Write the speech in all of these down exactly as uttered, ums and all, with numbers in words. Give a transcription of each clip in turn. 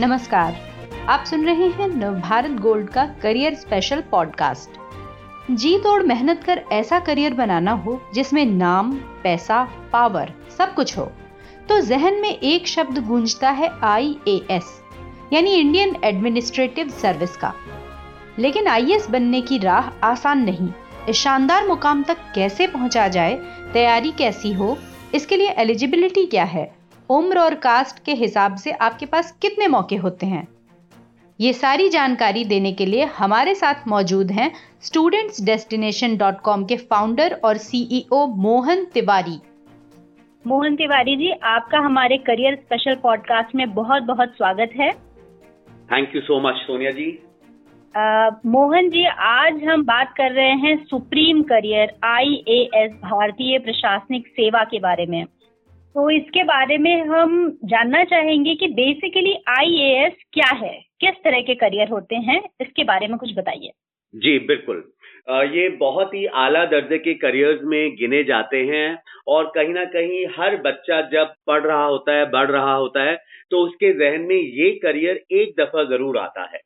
नमस्कार, आप सुन रहे हैं नवभारत गोल्ड का करियर स्पेशल पॉडकास्ट। जी तोड़ मेहनत कर ऐसा करियर बनाना हो जिसमें नाम, पैसा, पावर सब कुछ हो, तो जहन में एक शब्द गूंजता है, आई ए एस यानी इंडियन एडमिनिस्ट्रेटिव सर्विस का। लेकिन आई ए एस बनने की राह आसान नहीं। इस शानदार मुकाम तक कैसे पहुंचा जाए, तैयारी कैसी हो, इसके लिए एलिजिबिलिटी क्या है, उम्र और कास्ट के हिसाब से आपके पास कितने मौके होते हैं, ये सारी जानकारी देने के लिए हमारे साथ मौजूद हैं स्टूडेंट्स डेस्टिनेशन डॉट कॉम के फाउंडर और सी ई ओ मोहन तिवारी। मोहन तिवारी जी, आपका हमारे करियर स्पेशल पॉडकास्ट में बहुत बहुत स्वागत है। Thank you so much Sonia ji. आ, मोहन जी, आज हम बात कर रहे हैं supreme career I A S भारतीय प्रशासनिक सेवा के बारे में। तो इसके बारे में हम जानना चाहेंगे कि बेसिकली आई ए एस क्या है, किस तरह के करियर होते हैं, इसके बारे में कुछ बताइए। जी बिल्कुल, ये बहुत ही आला दर्जे के करियर्स में गिने जाते हैं और कहीं ना कहीं हर बच्चा जब पढ़ रहा होता है, बढ़ रहा होता है, तो उसके जहन में ये करियर एक दफा जरूर आता है।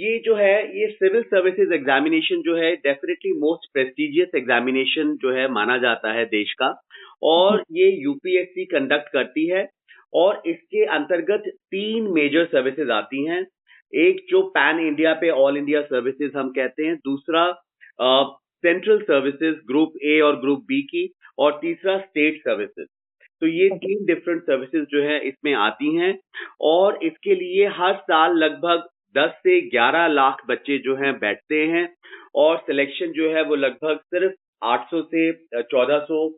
ये जो है, ये सिविल सर्विसेज एग्जामिनेशन जो है, डेफिनेटली मोस्ट प्रेस्टिजियस एग्जामिनेशन जो है माना जाता है देश का, और ये U P S C conduct करती है। और इसके अंतर्गत तीन मेजर सर्विसेज आती हैं। एक जो पैन इंडिया पे ऑल इंडिया सर्विसेज हम कहते हैं, दूसरा सेंट्रल सर्विसेज ग्रुप ए और ग्रुप बी की, और तीसरा स्टेट सर्विसेज। तो ये तीन डिफरेंट सर्विसेज जो है इसमें आती हैं, और इसके लिए हर साल लगभग दस से ग्यारह लाख बच्चे जो हैं बैठते हैं, और सिलेक्शन जो है वो लगभग सिर्फ आठ सौ से चौदह सौ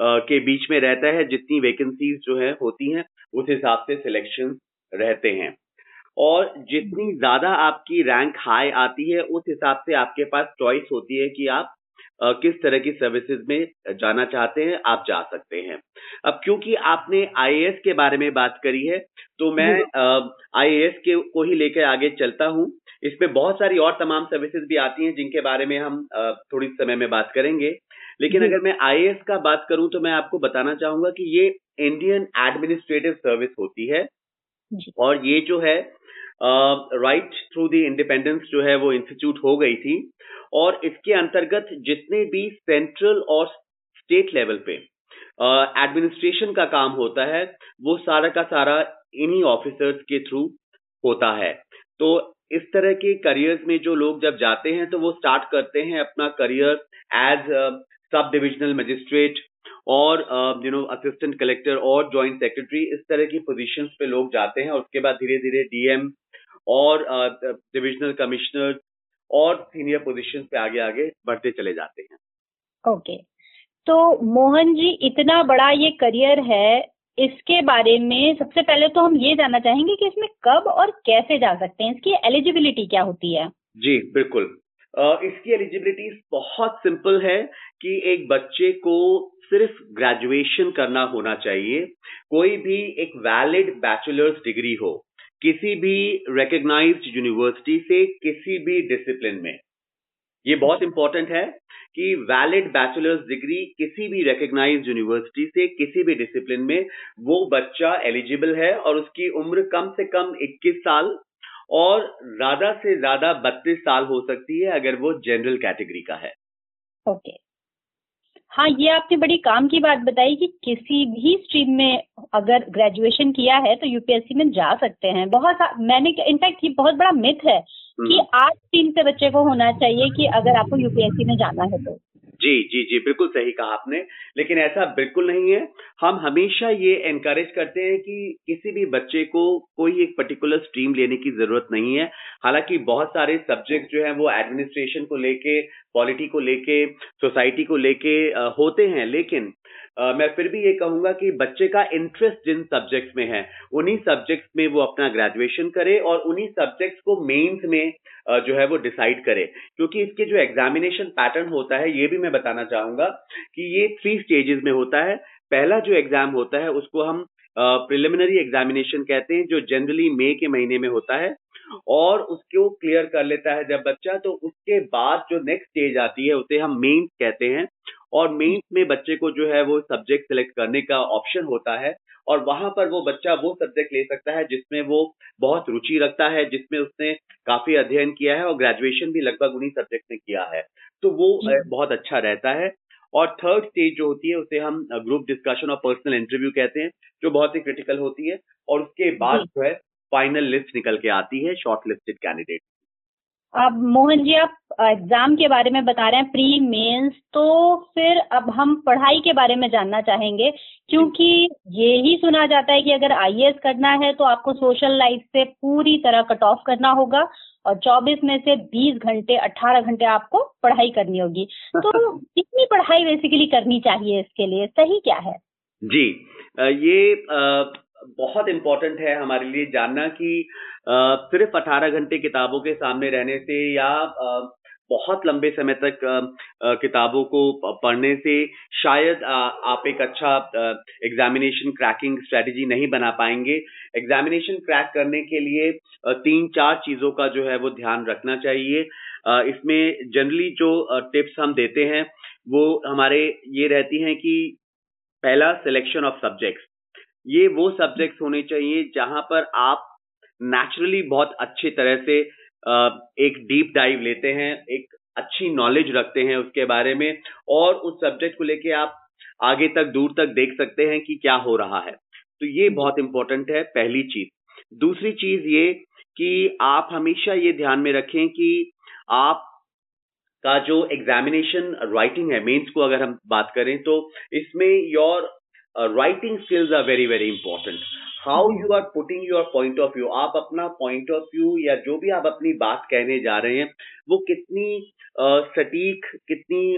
के बीच में रहता है। जितनी वैकेंसीज जो है होती हैं उस हिसाब से सिलेक्शन रहते हैं, और जितनी ज्यादा आपकी रैंक हाई आती है उस हिसाब से आपके पास चॉइस होती है कि आप आ, किस तरह की सर्विसेज में जाना चाहते हैं, आप जा सकते हैं। अब क्योंकि आपने आई ए एस के बारे में बात करी है, तो मैं आई ए एस के को ही लेकर आगे चलता हूं। इसमें बहुत सारी और तमाम सर्विसेज भी आती हैं जिनके बारे में हम आ, थोड़ी समय में बात करेंगे, लेकिन अगर मैं आई ए एस का बात करूं तो मैं आपको बताना चाहूंगा कि ये इंडियन एडमिनिस्ट्रेटिव सर्विस होती है, और ये जो है राइट थ्रू द इंडिपेंडेंस जो है वो इंस्टीट्यूट हो गई थी, और इसके अंतर्गत जितने भी सेंट्रल और स्टेट लेवल पे एडमिनिस्ट्रेशन uh, का काम होता है वो सारा का सारा इन्हीं ऑफिसर्स के थ्रू होता है। तो इस तरह के करियर्स में जो लोग जब जाते हैं तो वो स्टार्ट करते हैं अपना career as sub divisional magistrate और यू नो असिस्टेंट कलेक्टर और जॉइंट सेक्रेटरी, इस तरह की पोजीशंस पे लोग जाते हैं, और उसके बाद धीरे धीरे डी एम और डिविजनल uh, कमिश्नर और सीनियर पोजीशंस पे आगे आगे बढ़ते चले जाते हैं। Okay okay. तो मोहन जी, इतना बड़ा ये करियर है, इसके बारे में सबसे पहले तो हम ये जानना चाहेंगे कि इसमें कब और कैसे जा सकते हैं, इसकी एलिजिबिलिटी क्या होती है। जी बिल्कुल, इसकी एलिजिबिलिटी बहुत सिंपल है कि एक बच्चे को सिर्फ ग्रेजुएशन करना होना चाहिए, कोई भी एक वैलिड बैचलर्स डिग्री हो किसी भी रिकॉग्नाइज्ड यूनिवर्सिटी से, किसी भी डिसिप्लिन में। ये बहुत इंपॉर्टेंट है कि वैलिड बैचलर्स डिग्री किसी भी रिकॉग्नाइज्ड यूनिवर्सिटी से, किसी भी डिसिप्लिन में वो बच्चा एलिजिबल है, और उसकी उम्र कम से कम इक्कीस साल और ज्यादा से ज्यादा बत्तीस साल हो सकती है अगर वो जनरल कैटेगरी का है। Okay okay. हाँ, ये आपने बड़ी काम की बात बताई कि किसी भी स्ट्रीम में अगर ग्रेजुएशन किया है तो यू पी एस सी में जा सकते हैं। बहुत मैंने इनफैक्ट ये बहुत बड़ा मिथ है कि आर्ट स्ट्रीम से बच्चे को होना चाहिए कि अगर आपको यू पी एस सी में जाना है तो। जी जी जी बिल्कुल सही कहा आपने, लेकिन ऐसा बिल्कुल नहीं है। हम हमेशा ये एनकरेज करते हैं कि किसी भी बच्चे को कोई एक पर्टिकुलर स्ट्रीम लेने की जरूरत नहीं है। हालांकि बहुत सारे सब्जेक्ट जो हैं वो एडमिनिस्ट्रेशन को लेके, पॉलिटी को लेके, सोसाइटी को लेके होते हैं, लेकिन आ, मैं फिर भी ये कहूंगा कि बच्चे का इंटरेस्ट जिन सब्जेक्ट्स में है उन्हीं सब्जेक्ट्स में वो अपना ग्रेजुएशन करे, और उन्हीं सब्जेक्ट्स को मेंस में आ, जो है वो डिसाइड करे। क्योंकि इसके जो एग्जामिनेशन पैटर्न होता है, ये भी मैं बताना चाहूंगा कि ये थ्री स्टेजेस में होता है। पहला जो एग्जाम होता है उसको हम प्रिलिमिनरी एग्जामिनेशन कहते हैं, जो जनरली मई के महीने में होता है, और उसको क्लियर कर लेता है जब बच्चा, तो उसके बाद जो नेक्स्ट स्टेज आती है उसे हम मेंस कहते हैं, और मेंस में बच्चे को जो है वो सब्जेक्ट सिलेक्ट करने का ऑप्शन होता है और वहां पर वो बच्चा वो सब्जेक्ट ले सकता है जिसमें वो बहुत रुचि रखता है, जिसमें उसने काफी अध्ययन किया है और ग्रेजुएशन भी लगभग उन्हीं सब्जेक्ट में किया है, तो वो बहुत अच्छा रहता है। और थर्ड स्टेज जो होती है उसे हम ग्रुप डिस्कशन और पर्सनल इंटरव्यू कहते हैं, जो बहुत ही क्रिटिकल होती है, और उसके बाद जो है फाइनल लिस्ट निकल के आती है शॉर्टलिस्टेड कैंडिडेट। अब मोहन जी आप एग्जाम के बारे में बता रहे हैं प्री मेंस, तो फिर अब हम पढ़ाई के बारे में जानना चाहेंगे, क्योंकि ये ही सुना जाता है कि अगर आईएएस करना है तो आपको सोशल लाइफ से पूरी तरह कट ऑफ करना होगा और चौबीस में से बीस घंटे अठारह घंटे आपको पढ़ाई करनी होगी, तो कितनी पढ़ाई बेसिकली करनी चाहिए इसके लिए, सही क्या है? जी ये आ... बहुत इम्पोर्टेंट है हमारे लिए जानना कि आ, सिर्फ अठारह घंटे किताबों के सामने रहने से या आ, बहुत लंबे समय तक आ, आ, किताबों को पढ़ने से शायद आ, आप एक अच्छा एग्जामिनेशन क्रैकिंग स्ट्रेटजी नहीं बना पाएंगे। एग्जामिनेशन क्रैक करने के लिए आ, तीन चार चीजों का जो है वो ध्यान रखना चाहिए। आ, इसमें जनरली जो आ, टिप्स हम देते हैं वो हमारे ये रहती हैं कि पहला सिलेक्शन ऑफ सब्जेक्ट्स, ये वो सब्जेक्ट्स होने चाहिए जहां पर आप नेचुरली बहुत अच्छे तरह से एक डीप डाइव लेते हैं, एक अच्छी नॉलेज रखते हैं उसके बारे में, और उस सब्जेक्ट को लेके आप आगे तक दूर तक देख सकते हैं कि क्या हो रहा है, तो ये बहुत इंपॉर्टेंट है पहली चीज। दूसरी चीज ये कि आप हमेशा ये ध्यान में रखें कि आप का जो एग्जामिनेशन राइटिंग है मेंस को अगर हम बात करें तो इसमें your writing skills are very very important. How you are putting your point of view, आप अपना पॉइंट ऑफ व्यू या जो भी आप अपनी बात कहने जा रहे हैं वो कितनी uh, सटीक, कितनी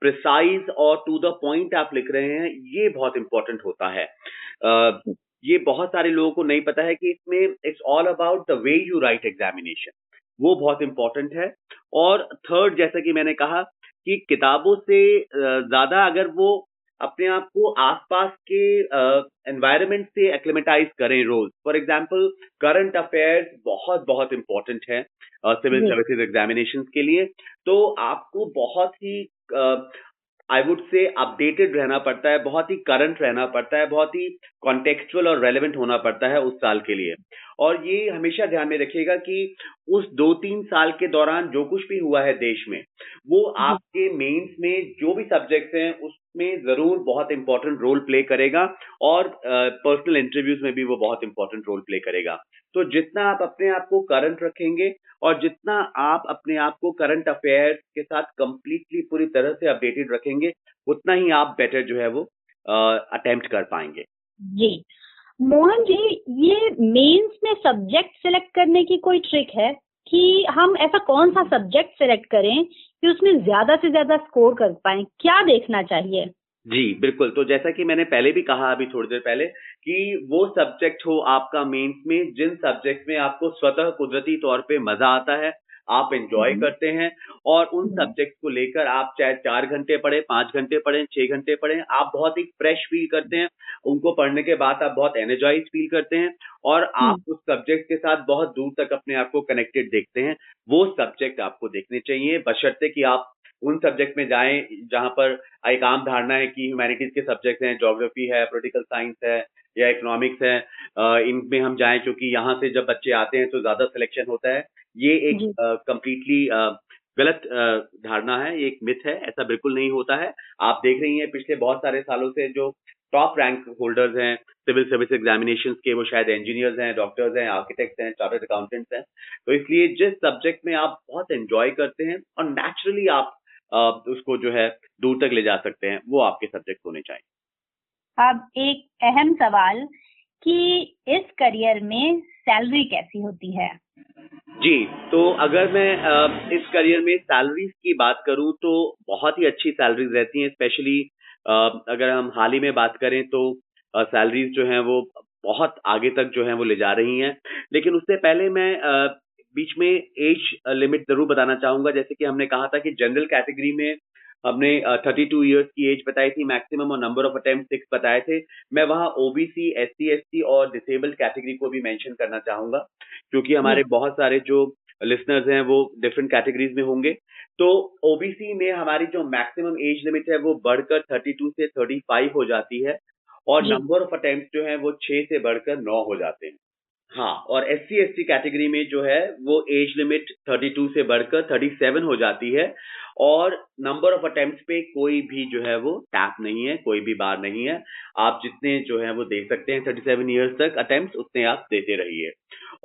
प्रिसाइज uh, और टू द पॉइंट आप लिख रहे हैं, ये बहुत इंपॉर्टेंट होता है। uh, ये बहुत सारे लोगों को नहीं पता है कि इसमें it's all about the way you write examination, वो बहुत इंपॉर्टेंट है। और थर्ड, जैसा कि मैंने कहा कि किताबों से ज्यादा अगर वो अपने आप को आसपास के एनवायरनमेंट uh, से एक्लेमेटाइज करें रोज। फॉर एग्जांपल करंट अफेयर्स बहुत बहुत इंपॉर्टेंट है सिविल सर्विसेज एग्जामिनेशन के लिए, तो आपको बहुत ही आई वुड से अपडेटेड रहना पड़ता है, बहुत ही करंट रहना पड़ता है, बहुत ही कॉन्टेक्चुअल और रेलेवेंट होना पड़ता है उस साल के लिए। और ये हमेशा ध्यान में रखिएगा कि उस दो तीन साल के दौरान जो कुछ भी हुआ है देश में वो आपके मेंस में जो भी सब्जेक्ट्स हैं उसमें जरूर बहुत इंपॉर्टेंट रोल प्ले करेगा, और पर्सनल uh, इंटरव्यूज में भी वो बहुत इंपॉर्टेंट रोल प्ले करेगा। तो जितना आप अपने आप को करंट रखेंगे और जितना आप अपने आप को करंट अफेयर्स के साथ कंप्लीटली पूरी तरह से अपडेटेड रखेंगे उतना ही आप बेटर जो है वो अटेम्प्ट uh, कर पाएंगे। जी मोहन जी, ये मेंस में सब्जेक्ट सिलेक्ट करने की कोई ट्रिक है कि हम ऐसा कौन सा सब्जेक्ट सिलेक्ट करें कि उसमें ज्यादा से ज्यादा स्कोर कर पाए, क्या देखना चाहिए? जी बिल्कुल, तो जैसा कि मैंने पहले भी कहा अभी थोड़ी देर पहले कि वो सब्जेक्ट हो आपका मेंस में जिन सब्जेक्ट में आपको स्वतः कुदरती तौर पे मजा आता है, आप एंजॉय करते हैं, और उन सब्जेक्ट को लेकर आप चाहे चार घंटे पढ़े, पांच घंटे पढ़े, छह घंटे पढ़े, आप बहुत ही फ्रेश फील करते हैं उनको पढ़ने के बाद, आप बहुत एनर्जाइज फील करते हैं और आप उस सब्जेक्ट के साथ बहुत दूर तक अपने आप को कनेक्टेड देखते हैं, वो सब्जेक्ट आपको देखने चाहिए। बशर्ते कि आप उन सब्जेक्ट में जाएं जहां पर एक आम धारणा है कि ह्यूमैनिटीज के सब्जेक्ट हैं, ज्योग्राफी है, पॉलिटिकल साइंस है या इकोनॉमिक्स है, इनमें हम जाएं क्योंकि यहाँ से जब बच्चे आते हैं तो ज्यादा सिलेक्शन होता है, ये एक कंप्लीटली गलत धारणा है, ये एक मिथ है, ऐसा बिल्कुल नहीं होता है। आप देख रही हैं पिछले बहुत सारे सालों से जो टॉप रैंक होल्डर्स हैं सिविल सर्विस एग्जामिनेशन के, वो शायद इंजीनियर्स हैं, डॉक्टर्स हैं, आर्किटेक्ट्स हैं, चार्टर्ड अकाउंटेंट्स हैं। तो इसलिए जिस सब्जेक्ट में आप बहुत एंजॉय करते हैं और नेचुरली आप आ, उसको जो है दूर तक ले जा सकते हैं, वो आपके सब्जेक्ट होने चाहिए। अब एक अहम सवाल कि इस करियर में सैलरी कैसी होती है? जी, तो अगर मैं आ, इस करियर में सैलरीज की बात करूं तो बहुत ही अच्छी सैलरीज रहती हैं। स्पेशली अगर हम हाल ही में बात करें तो सैलरीज जो हैं वो बहुत आगे तक जो हैं वो ले जा रही हैं। लेकिन उससे पहले मैं आ, बीच में एज लिमिट जरूर बताना चाहूंगा। जैसे कि हमने कहा था कि जनरल कैटेगरी में हमने थर्टी टू इयर्स की एज बताई थी मैक्सिमम, और नंबर ऑफ अटेम्प्ट सिक्स बताए थे। मैं वहां ओबीसी, एससी, एसटी और डिसेबल्ड कैटेगरी को भी मेंशन करना चाहूंगा क्योंकि हमारे बहुत सारे जो लिसनर्स हैं वो डिफरेंट कैटेगरीज में होंगे। तो ओबीसी में हमारी जो मैक्सिमम एज लिमिट है वो बढ़कर बत्तीस से पैंतीस हो जाती है और नंबर ऑफ अटेम्प्ट जो है वो छह से बढ़कर नौ हो जाते हैं। हाँ, और S C S T category में जो है वो एज लिमिट बत्तीस से बढ़कर सैंतीस हो जाती है और नंबर ऑफ अटेम्प्ट पे कोई भी जो है वो टैप नहीं है, कोई भी बार नहीं है। आप जितने जो है वो दे सकते हैं सैंतीस इयर्स तक अटेम्प्ट, उतने आप देते रहिए।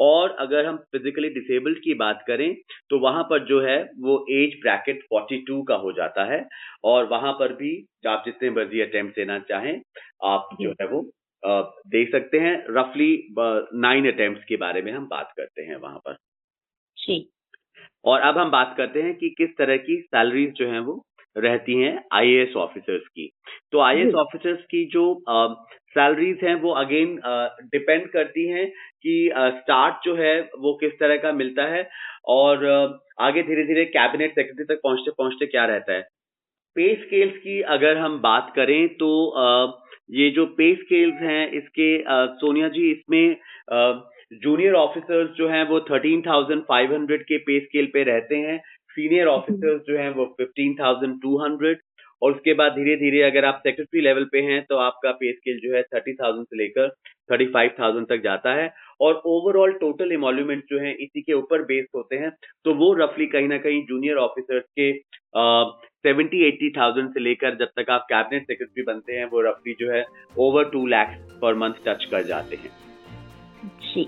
और अगर हम फिजिकली डिसेबल्ड की बात करें तो वहां पर जो है वो एज ब्रैकेट बयालीस का हो जाता है और वहां पर भी आप जितने मर्जी अटेम्प्ट देना चाहें आप जो है वो Uh, दे सकते हैं। रफली नाइन अटेम्प्ट्स के बारे में हम बात करते हैं वहां पर जी। और अब हम बात करते हैं कि किस तरह की सैलरीज जो हैं वो रहती हैं आईएएस ऑफिसर्स की। तो आईएएस ऑफिसर्स की जो सैलरीज uh, हैं वो अगेन डिपेंड uh, करती हैं कि स्टार्ट uh, जो है वो किस तरह का मिलता है और uh, आगे धीरे धीरे कैबिनेट सेक्रेटरी तक पहुंचते पहुंचते क्या रहता है। पे स्केल्स की अगर हम बात करें तो uh, ये जो पे स्केल्स हैं इसके आ, सोनिया जी इसमें जूनियर ऑफिसर्स जो हैं वो तेरह हज़ार पाँच सौ के पे स्केल पे रहते हैं, सीनियर ऑफिसर्स जो हैं वो पंद्रह हज़ार दो सौ और उसके बाद धीरे धीरे अगर आप सेक्रेटरी लेवल पे हैं तो आपका पे स्केल जो है तीस हज़ार से लेकर पैंतीस हज़ार तक जाता है और ओवरऑल टोटल एमोल्यूमेंट जो है इसी के ऊपर बेस्ड होते हैं। तो वो रफली कहीं ना कहीं जूनियर ऑफिसर्स के सेवेंटी एट्टी थाउजेंड से लेकर जब तक आप कैबिनेट सेक्रेटरी बनते हैं वो रफली जो है over to lakhs per month touch कर जाते हैं जी।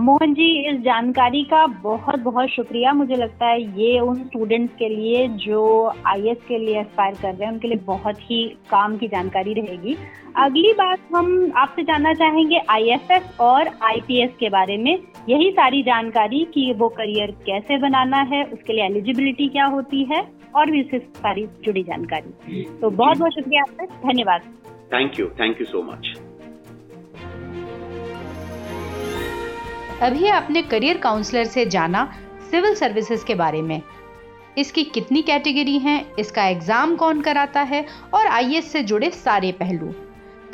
मोहन जी, इस जानकारी का बहुत बहुत शुक्रिया। मुझे लगता है ये उन स्टूडेंट्स के लिए जो आईएएस के लिए एस्पायर कर रहे हैं उनके लिए बहुत ही काम की जानकारी रहेगी। अगली बात हम आपसे जानना चाहेंगे आईएफएस और आईपीएस के बारे में, यही सारी जानकारी कि वो करियर कैसे बनाना है, उसके लिए एलिजिबिलिटी क्या होती है और भी इससे सारी जुड़ी जानकारी। तो बहुत बहुत शुक्रिया आपका, धन्यवाद। Thank you, thank you so much. अभी आपने करियर काउंसलर से जाना सिविल सर्विसेज के बारे में, इसकी कितनी कैटेगरी हैं, इसका एग्जाम कौन कराता है और आईएएस से जुड़े सारे पहलू।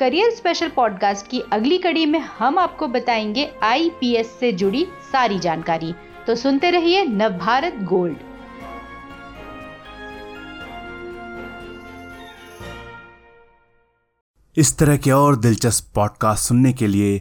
करियर स्पेशल पॉडकास्ट की अगली कड़ी में हम आपको बताएंगे आईपीएस से जुड़ी सारी जानकारी। तो सुनते रहिए नवभारत गोल्ड। इस तरह के और दिलचस्प पॉडकास्ट सुनने के लिए